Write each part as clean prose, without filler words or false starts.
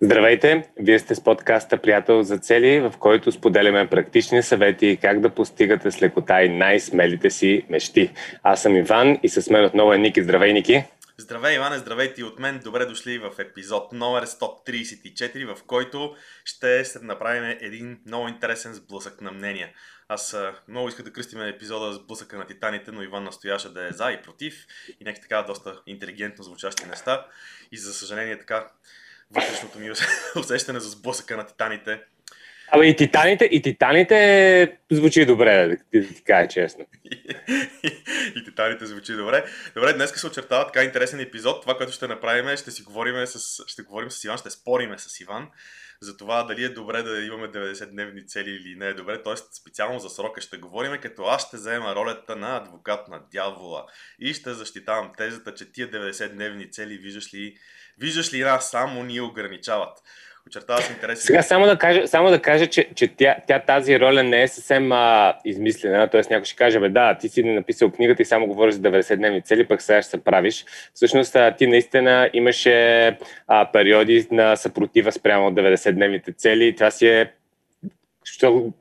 Здравейте! Вие сте с подкаста «Приятел за цели», в който споделяме практични съвети как да постигате с лекота и най-смелите си мечти. Аз съм Иван и с мен отново е Ники. Здравей, Ники! Здравей, Иване! Здравейте и от мен! Добре дошли в епизод номер 134, в който ще направим един много интересен сблъсък на мнения. Аз много исках да кръстим епизода сблъсъка на титаните, но Иван настояше да е за и против и някакви така доста интелигентно звучащи неща. И за съжаление така вътрешното ми усещане за сблъсъка на титаните. Абе и титаните звучи добре, да ти кажа честно. И титаните звучи добре. Добре, днес се очертава така интересен епизод. Това, което ще направим, ще говорим с Иван, ще спориме с Иван за това дали е добре да имаме 90-дневни цели или не е добре. Тоест специално за срока ще говорим, като аз ще заема ролята на адвокат на дявола и ще защитавам тезата, че тия 90-дневни цели, виждаш ли нас, само ни ограничават. Очертава се интереси. Сега само да кажа, че тя тази роля не е съвсем измислена. Т.е. някой ще каже, ти си написал книгата и само говориш за 90-дневни цели, пък сега ще се правиш. Всъщност ти наистина имаше периоди на съпротива спрямо от 90-дневните цели. Това си е...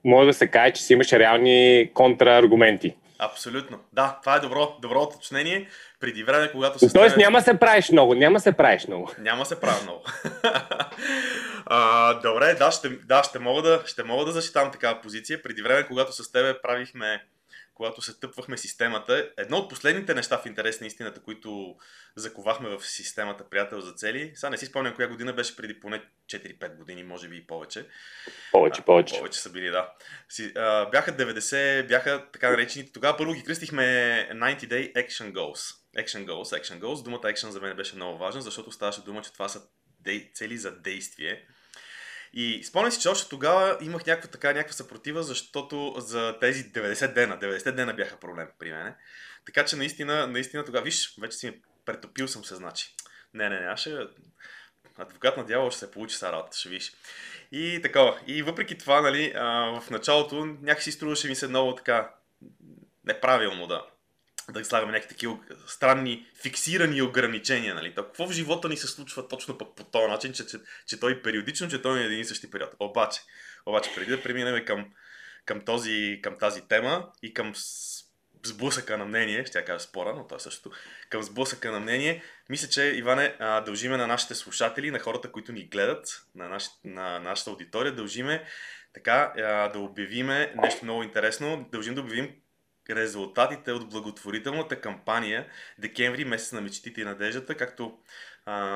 Може да се каже, че си имаше реални контрааргументи. Абсолютно. Да, това е добро уточнение. Преди време, когато се... Тоест няма се правиш много. Няма се правя много. Добре, ще мога да защитавам такава позиция. Преди време, когато с тебе когато се тъпвахме системата, едно от последните неща в интерес на истината, които заковахме в системата Приятел за цели, сега не си спомням коя година беше, преди поне 4-5 години, може би и повече. Повече са били, да. Бяха така наречените. Тогава първо ги кръстихме 90-day action goals. Action goals. Думата action за мен беше много важна, защото ставаше дума, че това са цели за действие. И спомням си, че още тогава имах някаква съпротива, защото за тези 90 дена бяха проблем при мене. Така че наистина тогава, виж, вече си претопил съм се, значи. Не, аз ще... Адвокат на дявола ще се получи са работа, ще виж. И такова. И въпреки това, нали, в началото някакси струваше ми се много така неправилно да слагаме някакви такива странни, фиксирани ограничения, нали? То, какво в живота ни се случва точно по този начин, че той периодично, че той е един и същи период. Обаче преди да преминем към тази тема и към сблъсъка на мнение, ще я кажа спора, но той също, към сблъсъка на мнение, мисля, че, Иване, дължиме на нашите слушатели, на хората, които ни гледат, на нашата аудитория, дължиме така да обявиме нещо много интересно, дължим да обявим резултатите от благотворителната кампания Декември, месец на мечтите и надеждата, както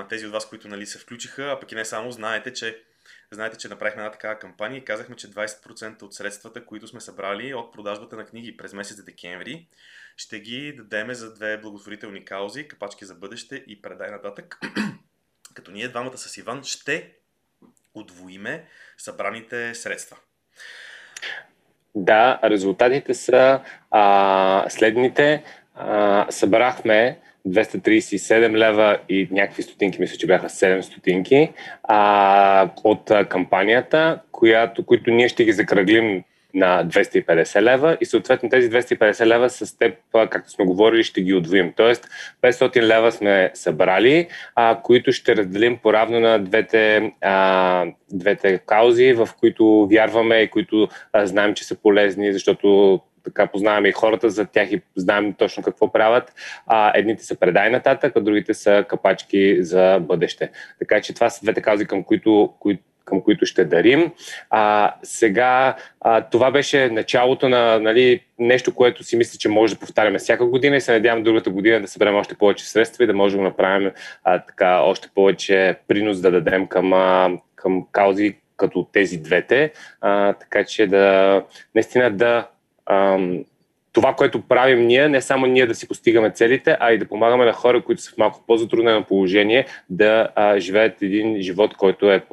тези от вас, които, нали, се включиха, а пък и не само, знаете, че направихме една такава кампания и казахме, че 20% от средствата, които сме събрали от продажбата на книги през месец декември, ще ги дадеме за две благотворителни каузи, Капачки за бъдеще и Предай нататък, като ние двамата с Иван ще удвоиме събраните средства. Да, резултатите са следните. Събрахме 237 лева и някакви стотинки, мисля, че бяха 7 стотинки от кампанията, които ние ще ги закръглим на 250 лева и съответно тези 250 лева с теб, както сме говорили, ще ги удвоим. Тоест 500 лева сме събрали, които ще разделим поравно на двете каузи, в които вярваме и които знаем, че са полезни, защото така познаваме и хората за тях и знаем точно какво правят. Едните са Предай нататък, а другите са Капачки за бъдеще. Така че това са двете каузи, към които ще дарим. Сега това беше началото на, нали, нещо, което си мисля, че може да повтаряме всяка година и се надявам другата година да съберем още повече средства и да можем да направим така още повече принос да дадем към каузи като тези двете. Така че това, което правим ние, не само ние да си постигаме целите, а и да помагаме на хора, които са в малко по-затруднено положение, да живеят един живот, който е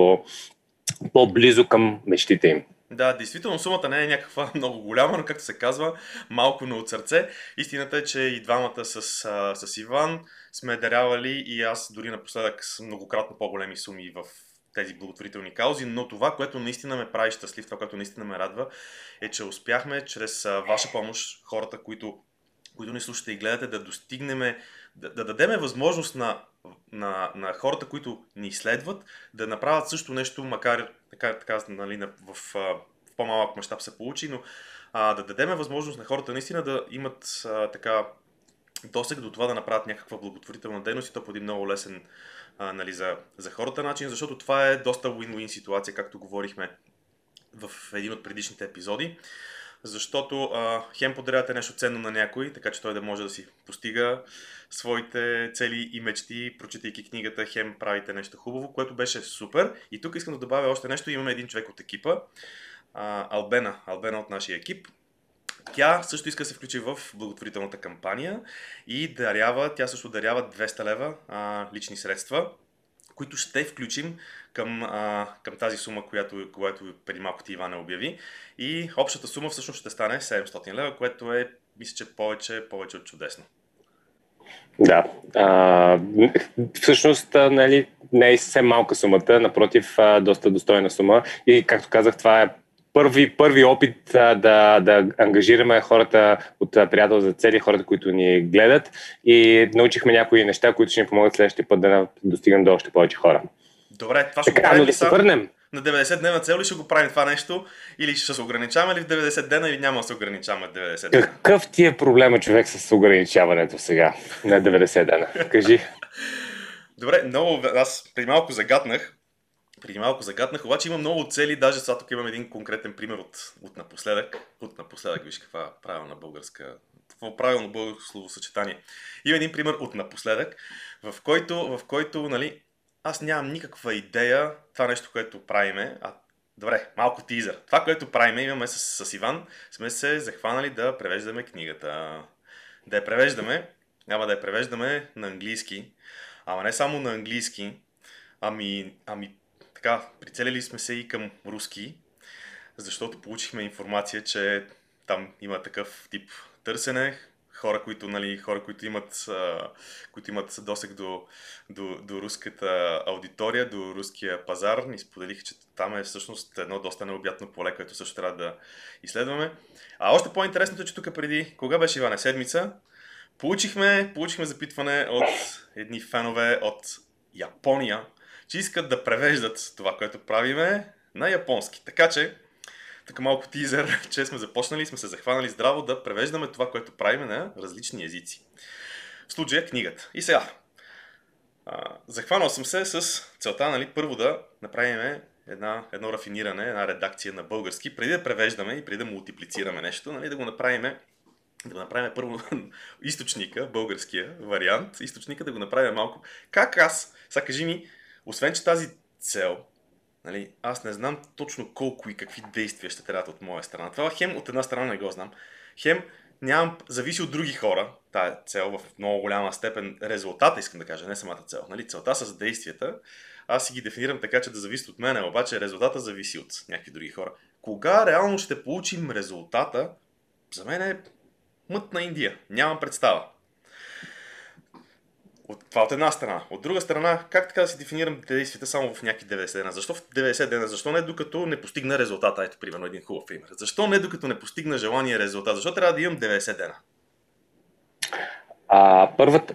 по-близо към мечтите им. Да, действително сумата не е някаква много голяма, но както се казва, малко, но от сърце. Истината е, че и двамата с Иван сме дарявали и аз дори напоследък с многократно по-големи суми в тези благотворителни каузи, но това, което наистина ме прави щастлив, това, което наистина ме радва, е, че успяхме чрез ваша помощ, хората, които ни слушате и гледате, да достигнем да дадеме възможност на хората, които ни следват, да направят също нещо, макар така, нали, в по-малък мащаб се получи, но да дадеме възможност на хората наистина да имат така досег до това да направят някаква благотворителна дейност и то по един много лесен нали, за хората начин, защото това е доста win-win ситуация, както говорихме в един от предишните епизоди. Защото хем подарявате нещо ценно на някой, така че той да може да си постига своите цели и мечти, прочитайки книгата, хем правите нещо хубаво, което беше супер. И тук искам да добавя още нещо. Имаме един човек от екипа, Албена от нашия екип. Тя също иска да се включи в благотворителната кампания и тя също дарява 200 лева лични средства, които ще включим към тази сума, която преди малко ти, Иване, обяви. И общата сума всъщност ще стане 700 лева, което е, мисля, че повече от чудесно. Да. Всъщност, нали, не е съвсем малка сумата, напротив, доста достойна сума. И, както казах, това е първи опит да ангажираме хората от Приятел за цели, хората, които ни гледат, и научихме някои неща, които ще ни помогнат следващия път да достигнем до още повече хора. Добре, това ще го правим ли върнем? На 90-дневна цел ли ще го правим това нещо? Или ще се ограничаваме ли в 90 дена, или няма да се ограничаваме в 90 дена? Какъв ти е проблема, човек, с ограничаването сега на 90 дена? Кажи. Добре, много аз преди малко загатнах, обаче има много цели, даже сега тук имам един конкретен пример от напоследък. От напоследък, виж каква правилна българска, какво правилно българско словосъчетание. Има един пример от напоследък, в който нали, аз нямам никаква идея това нещо, което правиме. Добре, малко тизър. Това, което правиме, имаме с Иван, сме се захванали да превеждаме книгата. Да я превеждаме на английски, ама не само на английски, ами така, прицелили сме се и към руски, защото получихме информация, че там има такъв тип търсене, хора, които имат досег до руската аудитория, до руския пазар. Ни споделиха, че там е всъщност едно доста необятно поле, което също трябва да изследваме. А още по-интересното е, че тук преди, кога беше, Иване, седмица, получихме запитване от едни фенове от Япония, че искат да превеждат това, което правиме, на японски. Така че, така малко тизър, че сме започнали, сме се захванали здраво да превеждаме това, което правиме на различни езици. В случая книгата. И сега, захванал съм се с целта, нали, първо да направим едно рафиниране, една редакция на български, преди да превеждаме и преди да мултиплицираме нещо, нали, да го направим първо източника, българския вариант, източника да го направим малко. Как аз, сега кажи ми, освен че тази цел, нали, аз не знам точно колко и какви действия ще трябват от моя страна. Това хем от една страна не го знам, хем зависи от други хора, тази цел в много голяма степен, резултата искам да кажа, не самата цел. Нали, целта с действията, аз си ги дефинирам така, че да зависи от мене, обаче резултата зависи от някакви други хора. Кога реално ще получим резултата, за мен е мътна Индия, нямам представа. Това от една страна. От друга страна, как така да си дефинирам действията само в някакви 90 дена? Защо в 90 дена? Защо не докато не постигна резултата? Ето, примерно, един хубав пример. Защо не докато не постигна желания резултат? Защо трябва да имам 90 дена?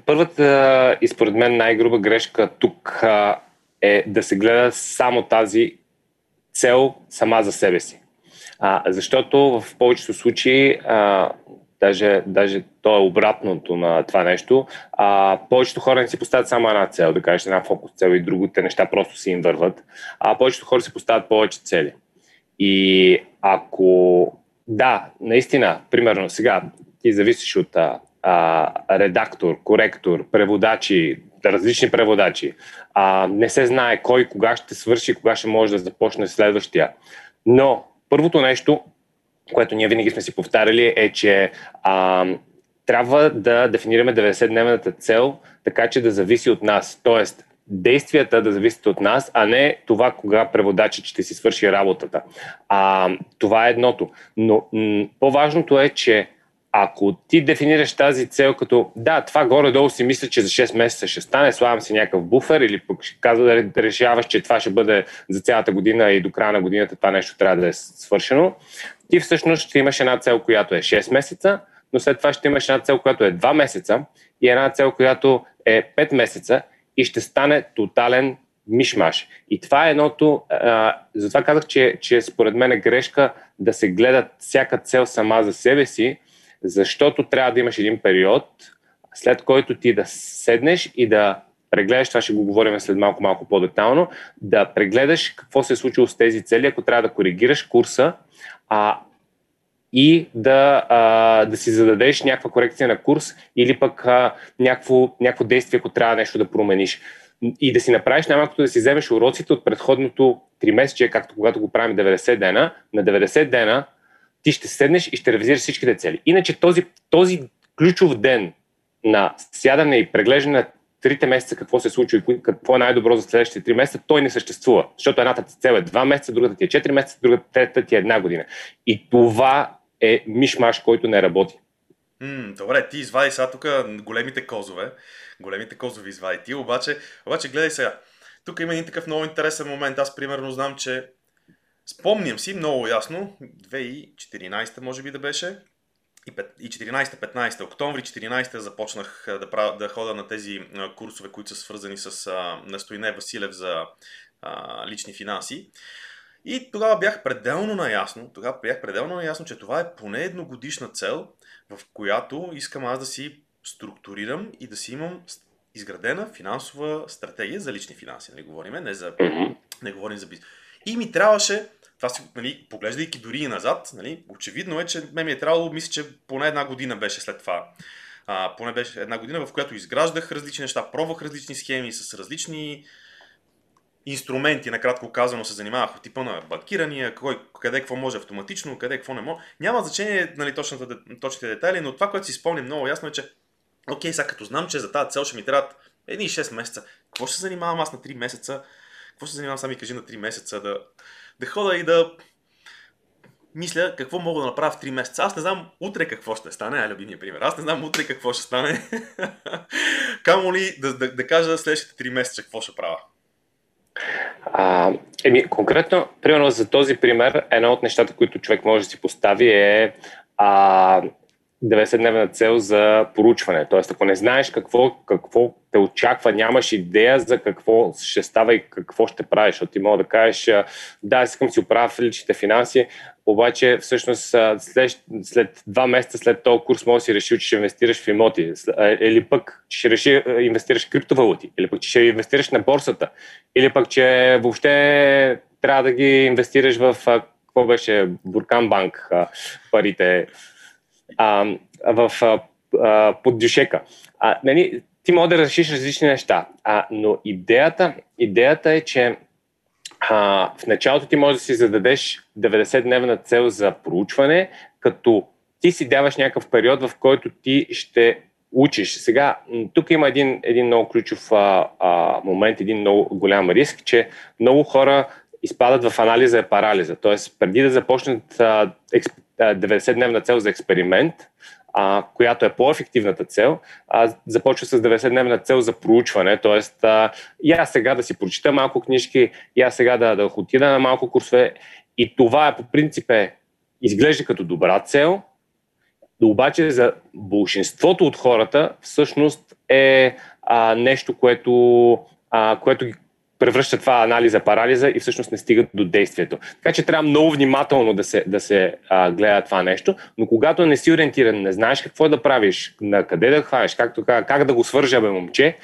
Първата и според мен най-груба грешка тук е да се гледа само тази цел сама за себе си. Защото в повечето случаи даже то е обратното на това нещо. Повечето хора не си поставят само една цел, да кажеш една фокус цел и другите неща просто си им върват. Повечето хора си поставят повече цели. И ако да, наистина, примерно сега ти зависиш от редактор, коректор, преводачи, различни преводачи. Не се знае кой, кога ще свърши, кога ще може да започне следващия. Но първото нещо, което ние винаги сме си повтаряли, е, че трябва да дефинираме 90-дневната цел, така че да зависи от нас. Тоест, действията да зависят от нас, а не това кога преводачът ще си свърши работата. Това е едното. Но по-важното е, че ако ти дефинираш тази цел като да, това горе-долу си мисля, че за 6 месеца ще стане, слагам си някакъв буфер или пък ще казва да решаваш, че това ще бъде за цялата година и до края на годината това нещо трябва да е свършено, ти всъщност ще имаш една цел, която е 6 месеца, но след това ще имаш една цел, която е 2 месеца и една цел, която е 5 месеца и ще стане тотален мишмаш. И това е едното, затова казах, че според мен е грешка да се гледа всяка цел сама за себе си, защото трябва да имаш един период, след който ти да седнеш и да прегледаш, това ще го говорим след малко по-детално, да прегледаш какво се е случило с тези цели, ако трябва да коригираш курса и да си зададеш някаква корекция на курс или пък някакво действие, ако трябва нещо да промениш. И да си направиш най-малкото да си вземеш уроците от предходното 3 месече, както когато го правим 90 дена, на 90 дена ти ще седнеш и ще ревизираш всичките цели. Иначе този ключов ден на сядане и преглеждане на 3 месеца, какво се случва и какво е най-добро за следващите 3 месеца, той не съществува. Защото едната ти цел е 2 месеца, другата ти е 4 месеца, другата третата ти е 1 година. И това е мишмаш, който не работи. Добре, ти извади сега тук големите козове извади ти, обаче гледай сега. Тук има един такъв много интересен момент. Аз примерно знам, че спомням си много ясно, 2014 може би да беше, и 14-15, октомври 14 започнах да хода на тези курсове, които са свързани с Настойне Василев за лични финанси. И тогава бях пределно наясно, че това е поне едногодишна цел, в която искам аз да си структурирам и да си имам изградена финансова стратегия за лични финанси. Нали говорим, не говорим за бизнес. И ми трябваше, това си, нали, поглеждайки дори и назад, нали, очевидно е, че ми е трябвало, мисля, че поне 1 година беше след това. Поне беше 1 година, в която изграждах различни неща, пробвах различни схеми с различни инструменти, накратко казано се занимавах от типа на банкирания, къде какво може автоматично, къде какво не може. Няма значение, нали, точните детайли, но това, което си спомням много ясно е, че окей, сега като знам, че за тази цел ще ми трябват 6 месеца, какво ще се занимавам аз на 3 месеца? Какво ще се занимавам, сами кажи, на 3 месеца да хода и да мисля какво мога да направя в 3 месеца. Аз не знам утре какво ще стане, любимия пример. Аз не знам утре какво ще стане. Камо ли да кажа следващите 3 месеца какво ще правя? Конкретно, примерно за този пример, едно от нещата, които човек може да си постави е 90-дневна цел за проучване. Тоест, ако не знаеш какво те очаква, нямаш идея за какво ще става и какво ще правиш. От ти мога да кажеш, да, искам си оправя в личните финанси, обаче всъщност след 2 месеца, след този курс, може да си решил, че ще инвестираш в имоти, или пък че ще реши инвестираш в криптовалути, или пък че ще инвестираш на борсата, или пък че въобще трябва да ги инвестираш в, какво беше, Бурканбанк парите, под дюшека. Ти може да решиш различни неща, но идеята е, че в началото ти можеш да си зададеш 90-дневна цел за проучване, като ти си даваш някакъв период, в който ти ще учиш. Сега, тук има един много ключов момент, един много голям риск, че много хора изпадат в анализа и парализа. Тоест, преди да започнат 90-дневна цел за експеримент, която е по-ефективната цел, започва с 90-дневна цел за проучване, т.е. Я сега да си прочита малко книжки, я сега да отида на малко курсове. И това по принцип изглежда като добра цел, обаче за большинството от хората всъщност е нещо, което ги превръща това анализа-парализа и всъщност не стигат до действието. Така че трябва много внимателно да се гледа това нещо, но когато не си ориентиран, не знаеш какво да правиш, на къде да хванеш, как да го свържа, момче,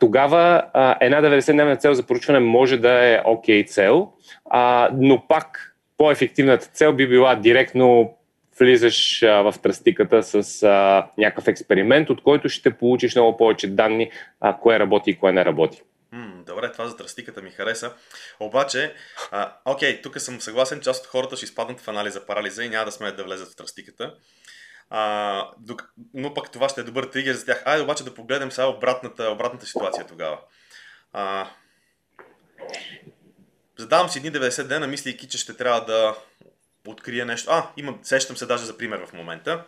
тогава една 90-дневна цел за проучване може да е окей цел, но пак по-ефективната цел би била директно влизаш в тръстиката с някакъв експеримент, от който ще получиш много повече данни, кое работи и кое не работи. Добре, това за тръстиката ми хареса. Обаче, окей, тук съм съгласен, част от хората ще изпаднат в анализа парализа и няма да смеят да влезат в тръстиката. Но пък това ще е добър тригер за тях. Айде обаче да погледнем сега обратната ситуация тогава. Задавам си едни 90 дена, мислейки, че ще трябва да открия нещо. Сещам се даже за пример в момента.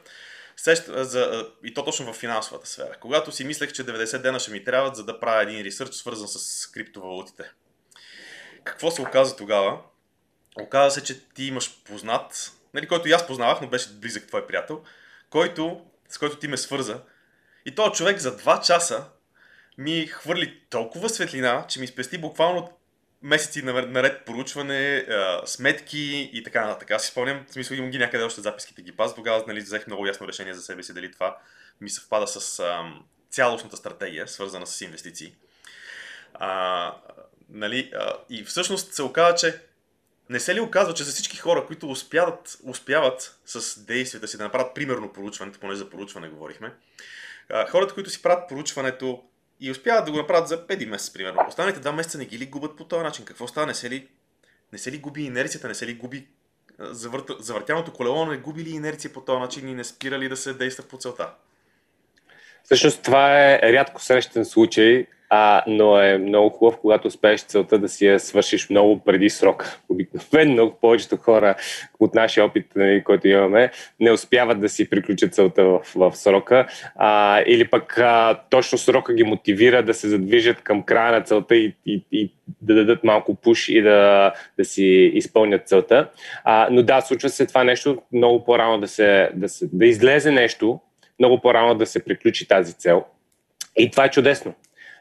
И то точно в финансовата сфера. Когато си мислех, че 90 дена ще ми трябват, за да правя един ресърч, свързан с криптовалутите. Какво се оказа тогава? Оказа се, че ти имаш познат, който и аз познавах, но беше близък твой приятел, с който ти ме свърза. И този човек за 2 часа ми хвърли толкова светлина, че ми спести буквално месеци наред проучване, сметки и така нататък. Аз си спомням, в смисъл имам ги някъде още записките ги пазя. Тогава нали, взех много ясно решение за себе си, дали това ми съвпада с цялостната стратегия, свързана с инвестиции. И всъщност се оказа, че не се ли оказва, че за всички хора, които успяват с действията си да направят примерно проучването, понеже за проучване говорихме, хората, които си правят проучването и успяват да го направят за 1 месец, примерно, останалите 2 месеца не ги ли губят по този начин? Какво става? Не се ли губи инерцията, не се ли губи завъртяното колело, не губи ли инерция по този начин и не спира ли да се действа по целта? Всъщност това е рядко срещан случай, но е много хубав, когато успееш целта да си я свършиш много преди срока. Обикновено повечето хора от нашия опит, който имаме, не успяват да си приключат целта в срока, или пък точно срока ги мотивира да се задвижат към края на целта и да дадат малко пуш и да си изпълнят целта. Но да, случва се това нещо много по-рано да излезе нещо, много по-рано да се приключи тази цел. И това е чудесно.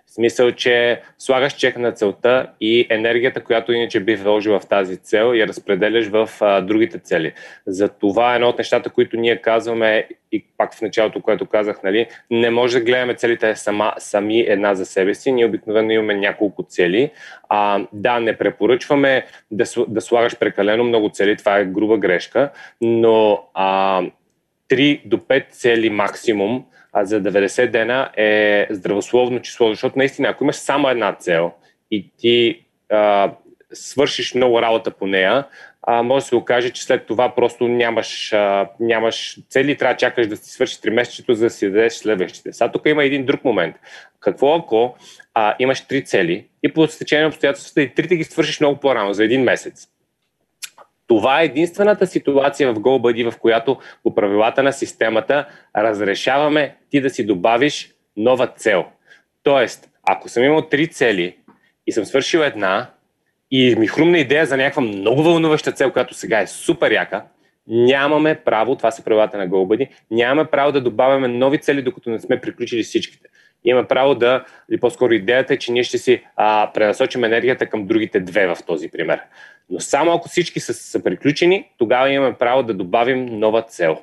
В смисъл, че слагаш чек на целта и енергията, която иначе би вложил в тази цел, я разпределяш в другите цели. Затова едно от нещата, които ние казваме, и пак в началото, което казах, нали, не може да гледаме целите сами една за себе си. Ние обикновено имаме няколко цели. Не препоръчваме да слагаш прекалено много цели, това е груба грешка, но 3 до 5 цели максимум, за 90 дена е здравословно число, защото наистина, ако имаш само една цел и ти свършиш много работа по нея, може да се окаже, че след това просто нямаш цели, трябва да чакаш да си свърши 3 месечето, за да си дадеш следващите. Сега тук има един друг момент. Какво ако имаш 3 цели и по стечение на обстоятелствата и 3-те ги свършиш много по-рано, за 1 месец? Това е единствената ситуация в GoBuddy, в която по правилата на системата разрешаваме ти да си добавиш нова цел. Тоест, ако съм имал 3 цели и съм свършил една и ми хрумна идея за някаква много вълнуваща цел, която сега е супер яка, нямаме право, това са правилата на GoBuddy, нямаме право да добавяме нови цели, докато не сме приключили всичките. Имаме право да, или по-скоро идеята е, че ние ще си пренасочим енергията към другите 2 в този пример. Но само ако всички са приключени, тогава имаме право да добавим нова цел.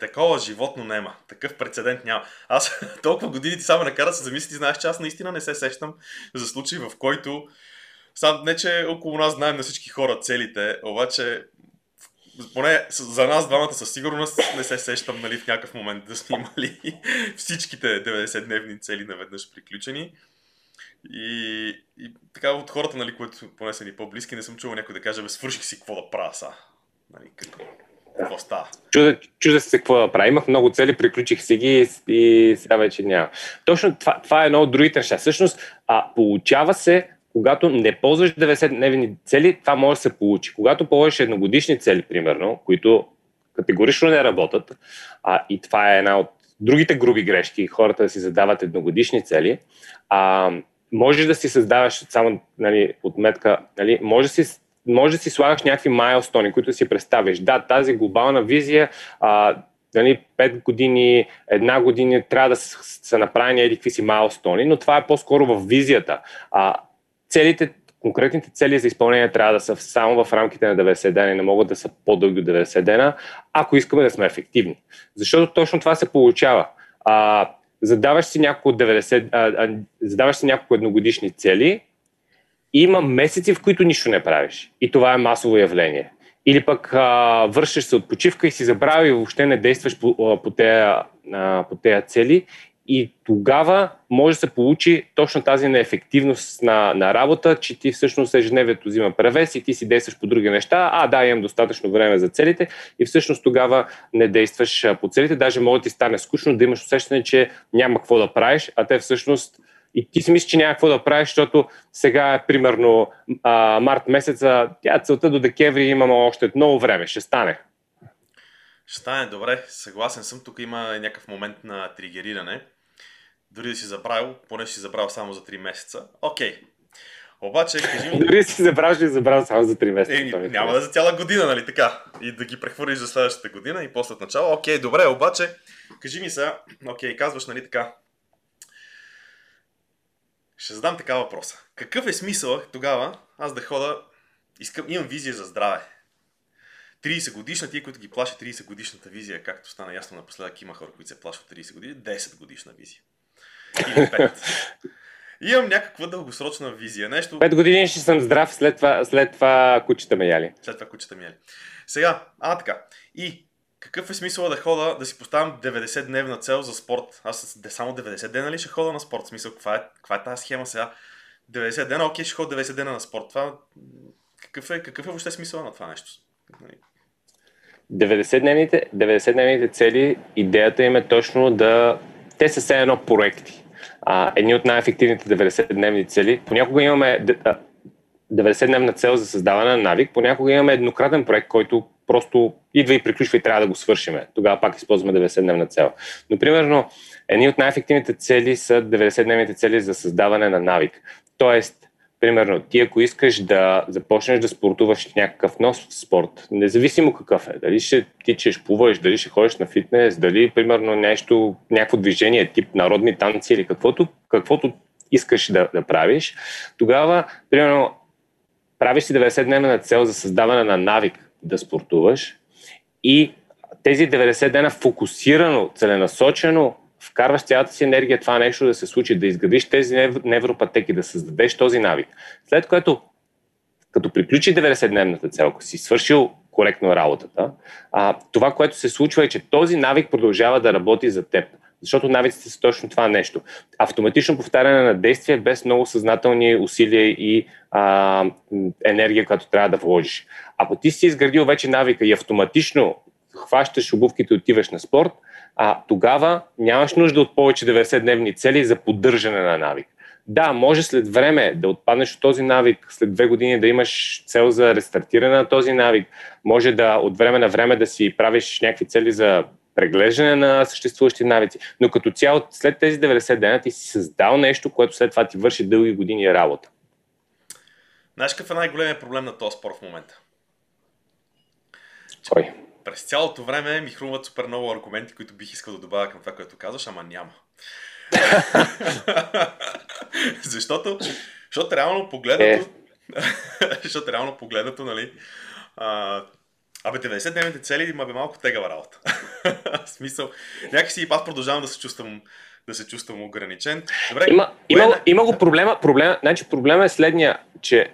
Такова животно няма. Такъв прецедент няма. Аз толкова години ти само накара се замисли, знаеш, че аз наистина не се сещам за случай, в който сам не, че около нас знаем на всички хора целите, обаче поне за нас двамата със сигурност не се сещам, нали, в някакъв момент да сме имали всичките 90-дневни цели наведнъж приключени. И така от хората, нали, които поне са ни по-близки, не съм чувал някой да каже, свърших си какво да правя са. Нали, какво става? Чудя се какво да правя. Имах много цели, приключих си ги и сега вече няма. Точно това е едно от другите неща. Всъщност, получава се, когато не ползваш 90-дневни цели, това може да се получи. Когато положиш едногодишни цели, примерно, които категорично не работят, и това е една от другите груби грешки, хората да си задават едногодишни цели, можеш да си създаваш само, нали, отметка, нали, може да си слагаш някакви майлстони, които си представиш. Да, тази глобална визия, 5 години, 1 година трябва да са направени едикви си майлстони, но това е по-скоро в визията. Конкретните цели за изпълнение трябва да са само в рамките на 90 дена и не могат да са по-дълги от 90 дена, ако искаме да сме ефективни. Защото точно това се получава. Задаваш си няколко едногодишни цели, има месеци, в които нищо не правиш. И това е масово явление. Или пък вършиш се от почивка и си забравя и въобще не действаш по тези цели. И тогава може да се получи точно тази неефективност на работа, че ти всъщност ежедневието взима превес и ти си действаш по други неща. Имам достатъчно време за целите и всъщност тогава не действаш по целите. Даже може да ти стане скучно, да имаш усещане, че няма какво да правиш, а те всъщност и ти си мислиш, че няма какво да правиш, защото сега е примерно март месеца, целта до декември имам още много време, ще стане. Ще стане, добре, съгласен съм, тук има някакъв момент на тригериране. Дори да си забравил, поне си забравил само за 3 месеца. Окей. Обаче, кажи ми... Дори си забравиш ли забрал само за 3 месеца? Няма да за цяла година, нали така? И да ги прехвърлиш за следващата година и после от начало. Окей, добре, обаче, кажи ми сега, окей, казваш, нали така. Ще задам така въпроса. Какъв е смисъл тогава аз да хода, имам визия за здраве. 30 годишна, тия, които ги плаши 30 годишната визия, както стана ясно напоследък, има хора, които се плашат 30 години, 10 годишна визия. Или 5. Имам някаква дългосрочна визия. Нещо... 5 години ще съм здрав, след това кучета ме яли. Сега, така. И какъв е смисъл да хода, да си поставям 90-дневна цел за спорт? Аз само 90 дена ли ще хода на спорт? В смисъл, каква е тази схема сега? 90 дена, окей, ще хода 90 дена на спорт. Това... Какъв е въобще смисъл на това нещо? 90-дневните цели, идеята им е точно да... Те са все едно проекти. Едни от най-ефективните 90-дневни цели. Понякога имаме 90-дневна цел за създаване на навик, понякога имаме еднократен проект, който просто идва и приключва и трябва да го свършиме. Тогава пак използваме 90-дневна цел. Но, примерно, едни от най-ефективните цели са 90-дневните цели за създаване на навик. Тоест, примерно, ти ако искаш да започнеш да спортуваш някакъв нов спорт, независимо какъв е, дали ще тичеш, плуваш, дали ще ходиш на фитнес, дали, примерно, нещо, някакво движение, тип народни танци или каквото искаш да правиш, тогава, примерно, правиш си 90-дневна цел за създаване на навик да спортуваш и тези 90 дена фокусирано, целенасочено, вкарваш цялата си енергия това нещо да се случи, да изградиш тези невропътеки, да създадеш този навик. След което, като приключи 90-дневната цел, ако си свършил коректно работата, това, което се случва е, че този навик продължава да работи за теб. Защото навиците са точно това нещо. Автоматично повтаряне на действия без много съзнателни усилия и енергия, която трябва да вложиш. Ако ти си изградил вече навика и автоматично хващаш обувките и отиваш на спорт, тогава нямаш нужда от повече 90-дневни цели за поддържане на навик. Да, може след време да отпаднеш от този навик, след 2 години да имаш цел за рестартиране на този навик, може да от време на време да си правиш някакви цели за преглеждане на съществуващи навици, но като цяло след тези 90 дена ти си създал нещо, което след това ти върши дълги години работа. Знаеш какъв е най-големият проблем на този спор в момента? Кой? През цялото време ми хрумват супер много аргументи, които бих искал да добавя към това, което казваш, ама няма. Защото реално погледнато, нали, абе 90-дневните цели има бе малко тегава работа. В смисъл, някакси аз продължавам да се чувствам ограничен. Добре, има го проблема. Значи проблема е следния, че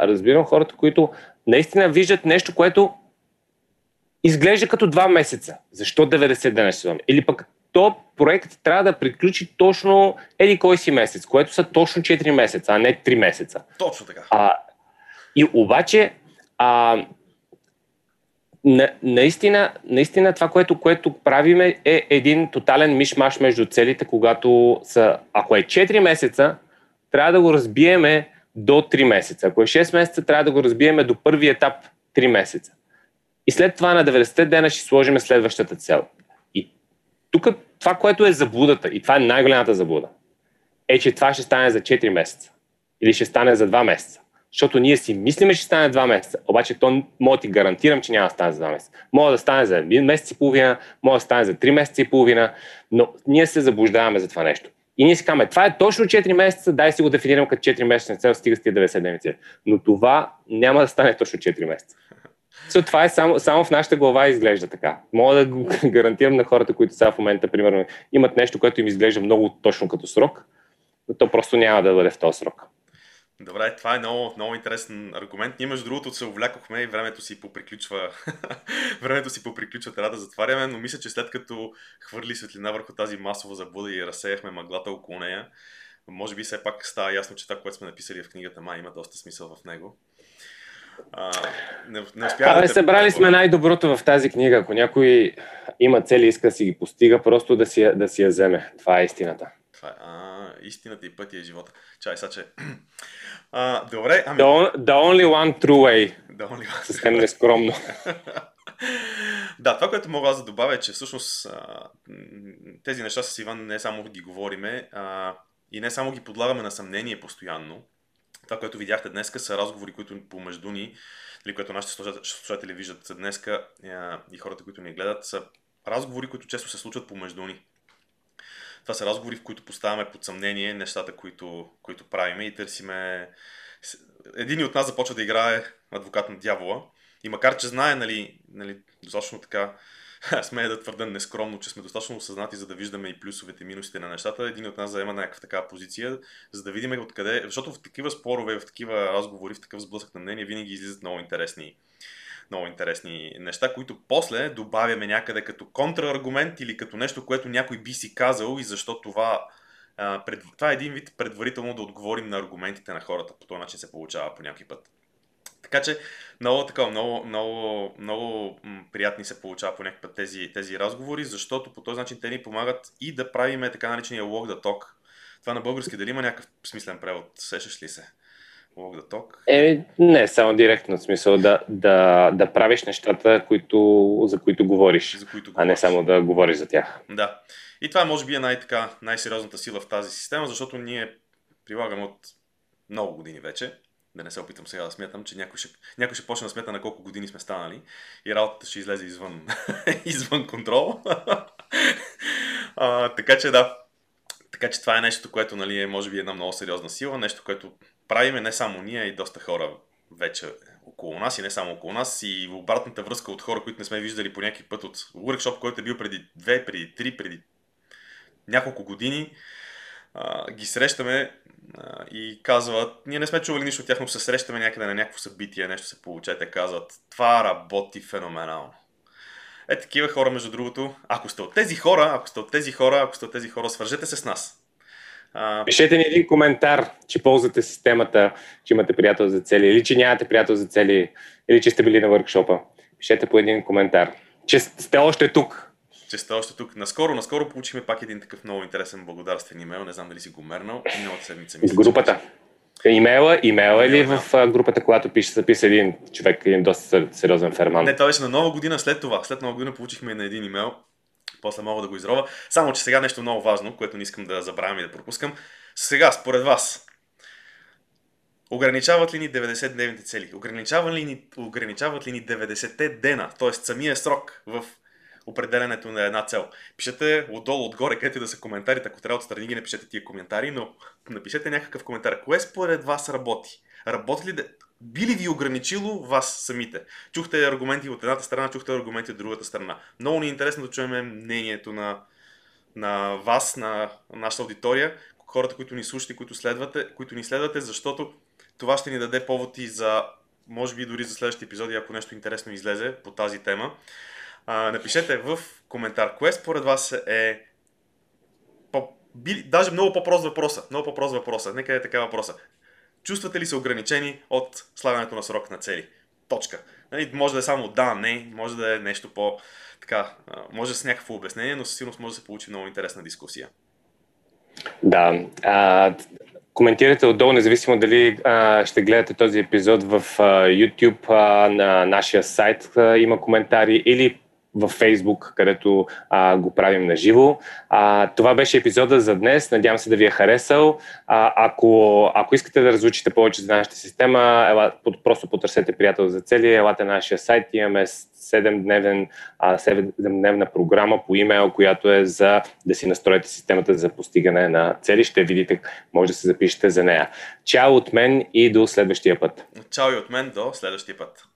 разбирам хората, които наистина виждат нещо, което изглежда като 2 месеца. Защо 90 дена ще имаме? Или пък то проект трябва да приключи точно еди кой си месец, което са точно 4 месеца, а не 3 месеца. Точно така. И обаче наистина това, което правиме е един тотален мишмаш между целите, когато са, ако е 4 месеца, трябва да го разбиеме до 3 месеца. Ако е 6 месеца, трябва да го разбиеме до първи етап 3 месеца. И след това на 90 дена ще сложим следващата цел. И тук това, което е заблудата, и това е най-голямата заблуда, е, че това ще стане за 4 месеца. Или ще стане за 2 месеца. Защото ние си мислиме, че стане 2 месеца. Обаче то мога да ти гарантирам, че няма да стане за 2 месеца. Мога да стане за 1 месец и половина, мога да стане за 3 месеца и половина, но ние се заблуждаваме за това нещо. И ние си казваме, това е точно 4 месеца, дай си го дефинирам като 4 месеца цел, стига с тия 90 дена цел. Но това няма да стане точно 4 месеца. Това е само в нашата глава изглежда така. Мога да го гарантирам на хората, които са в момента, примерно, имат нещо, което им изглежда много точно като срок, но то просто няма да бъде в този срок. Добре, това е много, много интересен аргумент. Ние, между другото, се увлякохме и времето си поприключва, трябва да затваряме, но мисля, че след като хвърли светлина върху тази масова заблуда и разсеяхме мъглата около нея, може би все пак става ясно, че това, което сме написали в книгата май, има доста смисъл в него. Събрали сме най-доброто в тази книга. Ако някой има цели и иска да си ги постига, просто да си я вземе. Това е истината. Това е истината и пътя и живота. Чай, саче. Добре, ами... The only one true way. Съвсем нескромно. Да, това, което мога аз да добавя е, че всъщност тези неща с Иван не само ги говориме и не само ги подлагаме на съмнение постоянно, Това, което видяхте днеска, са разговори, които помежду ни, или което нашите слушатели виждат днеска и хората, които ни гледат, са разговори, които често се случват помежду ни. Това са разговори, в които поставяме под съмнение нещата, които правиме и търсиме. Един от нас започва да играе адвокат на дявола и макар, че знае, нали достатъчно така, смея да твърда нескромно, че сме достатъчно осъзнати, за да виждаме и плюсовете и минусите на нещата, един от нас заема някаква такава позиция, за да видим откъде, защото в такива спорове, в такива разговори, в такъв сблъсък на мнение винаги излизат много интересни неща, които после добавяме някъде като контраргумент или като нещо, което някой би си казал и защо това е един вид предварително да отговорим на аргументите на хората. По този начин се получава по някой път. Така че много приятни се получава по някакъв път тези разговори, защото по този начин те ни помагат и да правиме така наречения walk the talk. Това на български дали има някакъв смислен превод? Сещаш ли се? Walk the talk? Не, само директно смисъл да правиш нещата, за които говориш, а не само да говориш за тях. Да. И това може би е най-сериозната сила в тази система, защото ние прилагаме от много години вече. Да не се опитам сега да смятам, че някой ще почне да смята на колко години сме станали и работата ще излезе извън контрол. Така че да. Така че това е нещо, което е може би една много сериозна сила, нещо, което правиме не само ние, и доста хора вече около нас и не само около нас и обратната връзка от хора, които не сме виждали по някакъв път от workshop, който е бил преди 2, преди 3, преди няколко години. Ги срещаме и казват, ние не сме чували нищо от тях, но се срещаме някъде на някакво събитие, нещо се получа и те казват, това работи феноменално. Такива хора, между другото, ако сте от тези хора, свържете се с нас. Пишете ни един коментар, че ползвате системата, че имате приятел за цели, или че нямате приятел за цели, или че сте били на въркшопа. Пишете по един коментар, че сте още тук. Наскоро получихме пак един такъв много интересен благодарствен имейл, не знам дали си го мернал, миналата седмица мисля. С групата. Имейла или в групата, когато пише, записа един човек, един доста сериозен ферман. Не, това беше на нова година след това. След нова година получихме на един имейл, после мога да го изрова. Само, че сега нещо много важно, което не искам да забравям и да пропускам. Сега, според вас, ограничават ли ни 90-дневните цели? Ограничават ли ни 90-те дена, т.е. самия срок в определенето на една цел. Пишете отдолу, отгоре, където и да са коментарите. Ако трябва отстрани ги, напишете тия коментари, но напишете някакъв коментар. Кое според вас работи? Би ли ви ограничило вас самите? Чухте аргументи от едната страна, чухте аргументи от другата страна. Много ни е интересно да чуем мнението на вас, на нашата аудитория, хората, които ни слушате, които ни следвате, защото това ще ни даде повод и за, може би дори за следващите епизоди, ако нещо интересно излезе по тази тема. Напишете в коментар, кое според вас е даже много по-прост въпроса. Нека е така въпроса. Чувствате ли се ограничени от слагането на срок на цели? Точка. Може да е само да, не, може да е нещо по-така, може с някакво обяснение, но със сигурност може да се получи много интересна дискусия. Да, коментирайте отдолу, независимо дали ще гледате този епизод в YouTube, на нашия сайт има коментари или в Facebook, където го правим на живо. Това беше епизода за днес. Надявам се да ви е харесал. Ако искате да разучите повече за нашата система, просто потърсете приятел за цели. Елате на нашия сайт. Имаме 7-дневна програма по имейл, която е за да си настроите системата за постигане на цели. Ще видите, може да се запишете за нея. Чао от мен и до следващия път. Чао и от мен до следващия път.